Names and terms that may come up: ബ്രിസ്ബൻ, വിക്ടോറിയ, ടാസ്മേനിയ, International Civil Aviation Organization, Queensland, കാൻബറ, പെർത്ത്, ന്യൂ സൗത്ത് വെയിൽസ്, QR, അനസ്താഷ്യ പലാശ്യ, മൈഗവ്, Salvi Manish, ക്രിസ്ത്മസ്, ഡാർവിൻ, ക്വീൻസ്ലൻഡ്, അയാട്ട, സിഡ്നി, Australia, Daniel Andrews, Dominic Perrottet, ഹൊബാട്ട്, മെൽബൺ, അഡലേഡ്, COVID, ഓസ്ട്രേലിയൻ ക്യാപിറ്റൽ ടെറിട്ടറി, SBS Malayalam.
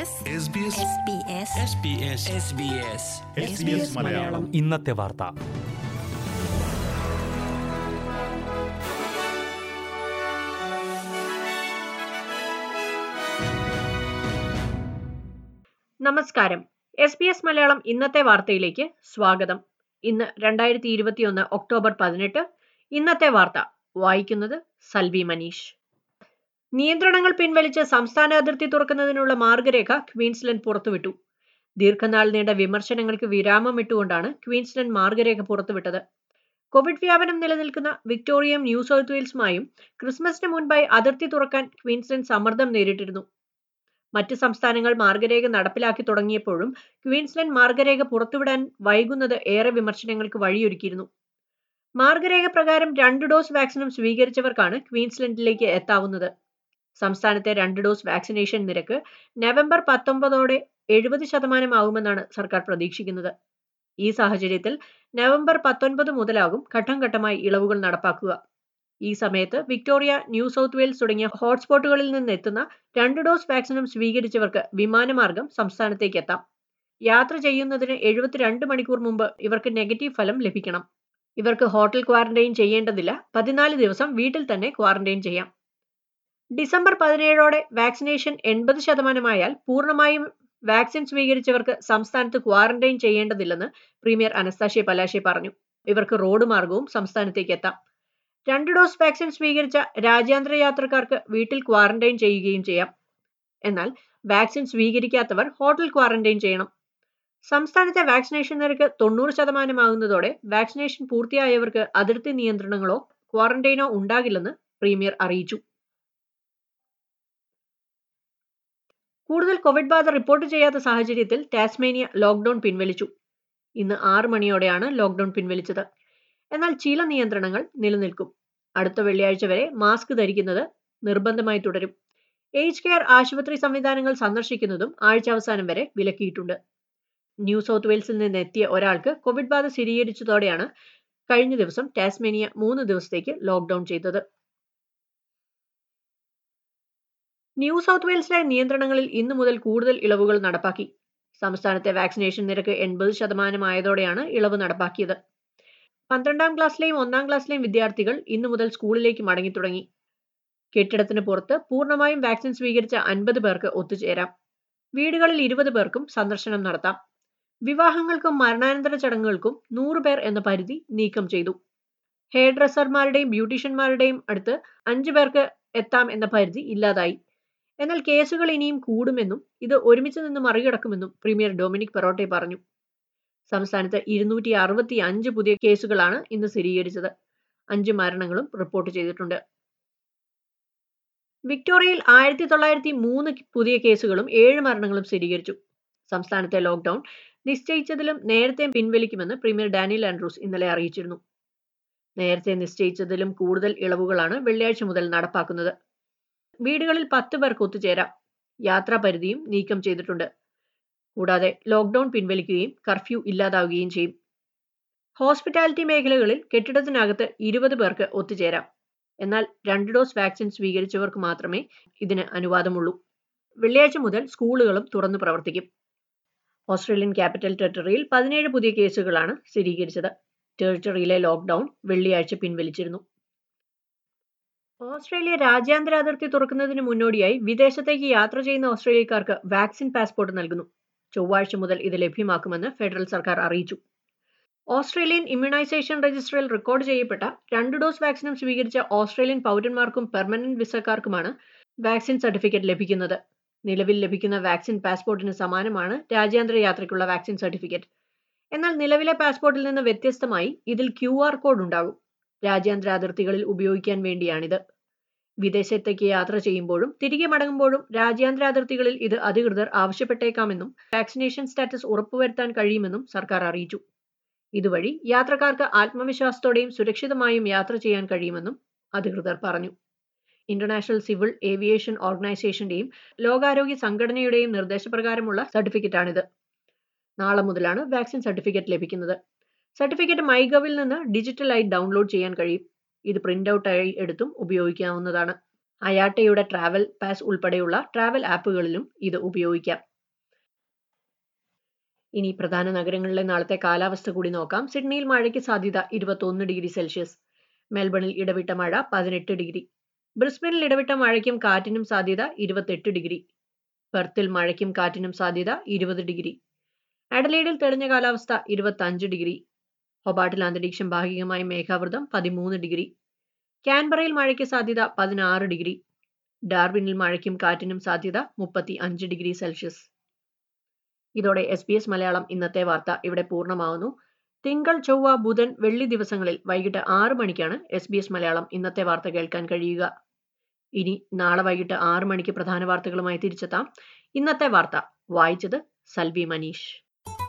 SBS Malayalam ഇന്നത്തെ വാർത്ത. നമസ്കാരം. SBS മലയാളം ഇന്നത്തെ വാർത്തയിലേക്ക് സ്വാഗതം. ഇന്ന് 2021 ഒക്ടോബർ 18. ഇന്നത്തെ വാർത്ത വായിക്കുന്നത് സൽവി മനീഷ്. നിയന്ത്രണങ്ങൾ പിൻവലിച്ച് സംസ്ഥാന അതിർത്തി തുറക്കുന്നതിനുള്ള മാർഗരേഖ ക്വീൻസ്ലൻഡ് പുറത്തുവിട്ടു. ദീർഘനാൾ നീണ്ട വിമർശനങ്ങൾക്ക് വിരാമം ഇട്ടുകൊണ്ടാണ് ക്വീൻസ്ലൻഡ് മാർഗരേഖ പുറത്തുവിട്ടത്. കോവിഡ് വ്യാപനം നിലനിൽക്കുന്ന വിക്ടോറിയയും ന്യൂ സൗത്ത് വെയിൽസുമായും ക്രിസ്മസിന് മുൻപായി അതിർത്തി തുറക്കാൻ ക്വീൻസ്ലൻഡ് സമ്മർദ്ദം നേരിട്ടിരുന്നു. മറ്റ് സംസ്ഥാനങ്ങൾ മാർഗരേഖ നടപ്പിലാക്കി തുടങ്ങിയപ്പോഴും ക്വീൻസ്ലൻഡ് മാർഗരേഖ പുറത്തുവിടാൻ വൈകുന്നത് ഏറെ വിമർശനങ്ങൾക്ക് വഴിയൊരുക്കിയിരുന്നു. മാർഗരേഖ പ്രകാരം 2 ഡോസ് വാക്സിനും സ്വീകരിച്ചവർക്കാണ് ക്വീൻസ്ലൻഡിലേക്ക് എത്താവുന്നത്. സംസ്ഥാനത്തെ 2 ഡോസ് വാക്സിനേഷൻ നിരക്ക് നവംബർ 19 70% ആകുമെന്നാണ് സർക്കാർ പ്രതീക്ഷിക്കുന്നത്. ഈ സാഹചര്യത്തിൽ നവംബർ 19 മുതലാകും ഘട്ടം ഘട്ടമായി ഇളവുകൾ നടപ്പാക്കുക. ഈ സമയത്ത് വിക്ടോറിയ, ന്യൂ സൗത്ത് വെയിൽസ് തുടങ്ങിയ ഹോട്ട്സ്പോട്ടുകളിൽ നിന്ന് എത്തുന്ന 2 ഡോസ് വാക്സിനും സ്വീകരിച്ചവർക്ക് വിമാനമാർഗം സംസ്ഥാനത്തേക്ക് എത്താം. യാത്ര ചെയ്യുന്നതിന് 72 മണിക്കൂർ മുമ്പ് ഇവർക്ക് നെഗറ്റീവ് ഫലം ലഭിക്കണം. ഇവർക്ക് ഹോട്ടൽ ക്വാറന്റൈൻ ചെയ്യേണ്ടതില്ല. 14 ദിവസം വീട്ടിൽ തന്നെ ക്വാറന്റൈൻ ചെയ്യാം. ഡിസംബർ 17 വാക്സിനേഷൻ 80% പൂർണ്ണമായും വാക്സിൻ സ്വീകരിച്ചവർക്ക് സംസ്ഥാനത്ത് ക്വാറന്റൈൻ ചെയ്യേണ്ടതില്ലെന്ന് പ്രീമിയർ അനസ്താഷ്യ പലാശ്യ പറഞ്ഞു. ഇവർക്ക് റോഡ് മാർഗവും സംസ്ഥാനത്തേക്ക് എത്താം. 2 ഡോസ് വാക്സിൻ സ്വീകരിച്ച രാജ്യാന്തര യാത്രക്കാർക്ക് വീട്ടിൽ ക്വാറന്റൈൻ ചെയ്യുകയും ചെയ്യാം. എന്നാൽ വാക്സിൻ സ്വീകരിക്കാത്തവർ ഹോട്ടൽ ക്വാറന്റൈൻ ചെയ്യണം. സംസ്ഥാനത്തെ വാക്സിനേഷൻ നിരക്ക് 90% വാക്സിനേഷൻ പൂർത്തിയായവർക്ക് അതിർത്തി നിയന്ത്രണങ്ങളോ ക്വാറന്റൈനോ ഉണ്ടാകില്ലെന്ന് പ്രീമിയർ അറിയിച്ചു. കൂടുതൽ കോവിഡ് ബാധ റിപ്പോർട്ട് ചെയ്യാത്ത സാഹചര്യത്തിൽ ടാസ്മേനിയ ലോക്ക്ഡൌൺ പിൻവലിച്ചു. ഇന്ന് 6 മണിയോടെയാണ് ലോക്ക്ഡൌൺ പിൻവലിച്ചത്. എന്നാൽ ചില നിയന്ത്രണങ്ങൾ നിലനിൽക്കും. അടുത്ത വെള്ളിയാഴ്ച വരെ മാസ്ക് ധരിക്കുന്നത് നിർബന്ധമായി തുടരും. ഏജ് കെയർ ആശുപത്രി സംവിധാനങ്ങൾ സന്ദർശിക്കുന്നതും ആഴ്ചാവസാനം വരെ വിലക്കിയിട്ടുണ്ട്. ന്യൂ സൗത്ത് വെയിൽസിൽ നിന്ന് എത്തിയ ഒരാൾക്ക് കോവിഡ് ബാധ സ്ഥിരീകരിച്ചതോടെയാണ് കഴിഞ്ഞ ദിവസം ടാസ്മേനിയ 3 ദിവസത്തേക്ക് ലോക്ക്ഡൌൺ ചെയ്തത്. ന്യൂ സൗത്ത് വെയിൽസിലെ നിയന്ത്രണങ്ങളിൽ ഇന്നു മുതൽ കൂടുതൽ ഇളവുകൾ നടപ്പാക്കി. സംസ്ഥാനത്തെ വാക്സിനേഷൻ നിരക്ക് 80% ഇളവ് നടപ്പാക്കിയത്. 12ാം ക്ലാസ്സിലെയും 1ാം ക്ലാസ്സിലെയും വിദ്യാർത്ഥികൾ ഇന്നു മുതൽ സ്കൂളിലേക്ക് മടങ്ങി തുടങ്ങി. കെട്ടിടത്തിന് പുറത്ത് പൂർണ്ണമായും വാക്സിൻ സ്വീകരിച്ച 50 പേർക്ക് ഒത്തുചേരാം. വീടുകളിൽ 20 പേർക്കും സന്ദർശനം നടത്താം. വിവാഹങ്ങൾക്കും മരണാനന്തര ചടങ്ങുകൾക്കും 100 പേർ എന്ന പരിധി നീക്കം ചെയ്തു. ഹെയർ ഡ്രസ്സർമാരുടെയും ബ്യൂട്ടീഷ്യന്മാരുടെയും അടുത്ത് 5 പേർക്ക് എത്താം എന്ന പരിധി ഇല്ലാതായി. എന്നാൽ കേസുകൾ ഇനിയും കൂടുമെന്നും ഇത് ഒരുമിച്ച് നിന്ന് മറികടക്കുമെന്നും പ്രീമിയർ ഡൊമിനിക് പെറോട്ടെ പറഞ്ഞു. സംസ്ഥാനത്ത് 265 പുതിയ കേസുകളാണ് ഇന്ന് സ്ഥിരീകരിച്ചത്. 5 മരണങ്ങളും റിപ്പോർട്ട് ചെയ്തിട്ടുണ്ട്. വിക്ടോറിയയിൽ 1903 പുതിയ കേസുകളും 7 മരണങ്ങളും സ്ഥിരീകരിച്ചു. സംസ്ഥാനത്തെ ലോക്ക്ഡൌൺ നിശ്ചയിച്ചതിലും നേരത്തെ പിൻവലിക്കുമെന്ന് പ്രീമിയർ ഡാനിയൽ ആൻഡ്രൂസ് ഇന്നലെ അറിയിച്ചിരുന്നു. നേരത്തെ നിശ്ചയിച്ചതിലും കൂടുതൽ ഇളവുകളാണ് വെള്ളിയാഴ്ച മുതൽ നടപ്പാക്കുന്നത്. വീടുകളിൽ 10 പേർക്ക് ഒത്തുചേരാം. യാത്രാ പരിധിയും നീക്കം ചെയ്തിട്ടുണ്ട്. കൂടാതെ ലോക്ക്ഡൌൺ പിൻവലിക്കുകയും കർഫ്യൂ ഇല്ലാതാവുകയും ചെയ്യും. ഹോസ്പിറ്റാലിറ്റി മേഖലകളിൽ കെട്ടിടത്തിനകത്ത് 20 പേർക്ക് ഒത്തുചേരാം. എന്നാൽ 2 ഡോസ് വാക്സിൻ സ്വീകരിച്ചവർക്ക് മാത്രമേ ഇതിന് അനുവാദമുള്ളൂ. വെള്ളിയാഴ്ച മുതൽ സ്കൂളുകളും തുറന്നു പ്രവർത്തിക്കും. ഓസ്ട്രേലിയൻ ക്യാപിറ്റൽ ടെറിട്ടറിയിൽ 17 പുതിയ കേസുകളാണ് സ്ഥിരീകരിച്ചത്. ടെറിട്ടറിയിലെ ലോക്ക്ഡൌൺ വെള്ളിയാഴ്ച പിൻവലിച്ചിരുന്നു. ഓസ്ട്രേലിയ രാജ്യാന്തര അതിർത്തി തുറക്കുന്നതിന് മുന്നോടിയായി വിദേശത്തേക്ക് യാത്ര ചെയ്യുന്ന ഓസ്ട്രേലിയക്കാർക്ക് വാക്സിൻ പാസ്പോർട്ട് നൽകുന്നു. ചൊവ്വാഴ്ച മുതൽ ഇത് ലഭ്യമാക്കുമെന്ന് ഫെഡറൽ സർക്കാർ അറിയിച്ചു. ഓസ്ട്രേലിയൻ ഇമ്മ്യൂണൈസേഷൻ രജിസ്റ്ററിൽ റെക്കോർഡ് ചെയ്യപ്പെട്ട 2 ഡോസ് വാക്സിനും സ്വീകരിച്ച ഓസ്ട്രേലിയൻ പൗരന്മാർക്കും പെർമനന്റ് വിസക്കാർക്കുമാണ് വാക്സിൻ സർട്ടിഫിക്കറ്റ് ലഭിക്കുന്നത്. നിലവിൽ ലഭിക്കുന്ന വാക്സിൻ പാസ്പോർട്ടിന് സമാനമാണ് രാജ്യാന്തര യാത്രയ്ക്കുള്ള വാക്സിൻ സർട്ടിഫിക്കറ്റ്. എന്നാൽ നിലവിലെ പാസ്പോർട്ടിൽ നിന്ന് വ്യത്യസ്തമായി ഇതിൽ QR കോഡ് ഉണ്ടാകും. രാജ്യാന്തര അതിർത്തികളിൽ ഉപയോഗിക്കാൻ വേണ്ടിയാണിത്. വിദേശത്തേക്ക് യാത്ര ചെയ്യുമ്പോഴും തിരികെ മടങ്ങുമ്പോഴും രാജ്യാന്തര അതിർത്തികളിൽ ഇത് അധികൃതർ ആവശ്യപ്പെട്ടേക്കാമെന്നും വാക്സിനേഷൻ സ്റ്റാറ്റസ് ഉറപ്പുവരുത്താൻ കഴിയുമെന്നും സർക്കാർ അറിയിച്ചു. ഇതുവഴി യാത്രക്കാർക്ക് ആത്മവിശ്വാസത്തോടെയും സുരക്ഷിതമായും യാത്ര ചെയ്യാൻ കഴിയുമെന്നും അധികൃതർ പറഞ്ഞു. ഇന്റർനാഷണൽ സിവിൽ ഏവിയേഷൻ ഓർഗനൈസേഷന്റെയും ലോകാരോഗ്യ സംഘടനയുടെയും നിർദ്ദേശപ്രകാരമുള്ള സർട്ടിഫിക്കറ്റാണിത്. നാളെ മുതലാണ് വാക്സിൻ സർട്ടിഫിക്കറ്റ് ലഭിക്കുന്നത്. സർട്ടിഫിക്കറ്റ് മൈഗവിൽ നിന്ന് ഡിജിറ്റലായി ഡൗൺലോഡ് ചെയ്യാൻ കഴിയും. ഇത് പ്രിന്റ് ഔട്ടായി എടുത്തും ഉപയോഗിക്കാവുന്നതാണ്. അയാട്ടയുടെ ട്രാവൽ പാസ് ഉൾപ്പെടെയുള്ള ട്രാവൽ ആപ്പുകളിലും ഇത് ഉപയോഗിക്കാം. ഇനി പ്രധാന നഗരങ്ങളിലെ നാളത്തെ കാലാവസ്ഥ കൂടി നോക്കാം. സിഡ്നിയിൽ മഴയ്ക്ക് സാധ്യത 21°C, മെൽബണിൽ ഇടവിട്ട മഴ 18°, ബ്രിസ്ബനിൽ ഇടവിട്ട മഴയ്ക്കും കാറ്റിനും സാധ്യത 28°, പെർത്തിൽ മഴയ്ക്കും കാറ്റിനും സാധ്യത 20°, അഡലേഡിൽ തെളിഞ്ഞ കാലാവസ്ഥ 25°, ഹൊബാട്ടിൽ അന്തരീക്ഷം ഭാഗികമായി മേഘാവൃതം 13°, കാൻബറയിൽ മഴയ്ക്ക് സാധ്യത 16°, ഡാർവിനിൽ മഴയ്ക്കും കാറ്റിനും സാധ്യത 35°C. ഇതോടെ SBS മലയാളം ഇന്നത്തെ വാർത്ത ഇവിടെ പൂർണ്ണമാവുന്നു. തിങ്കൾ, ചൊവ്വ, ബുധൻ, വെള്ളി ദിവസങ്ങളിൽ വൈകിട്ട് 6 മണിക്കാണ് SBS മലയാളം ഇന്നത്തെ വാർത്ത കേൾക്കാൻ കഴിയുക. ഇനി നാളെ വൈകിട്ട് 6 മണിക്ക് പ്രധാന വാർത്തകളുമായി തിരിച്ചെത്താം. ഇന്നത്തെ വാർത്ത വായിച്ചത് സൽവി മനീഷ്.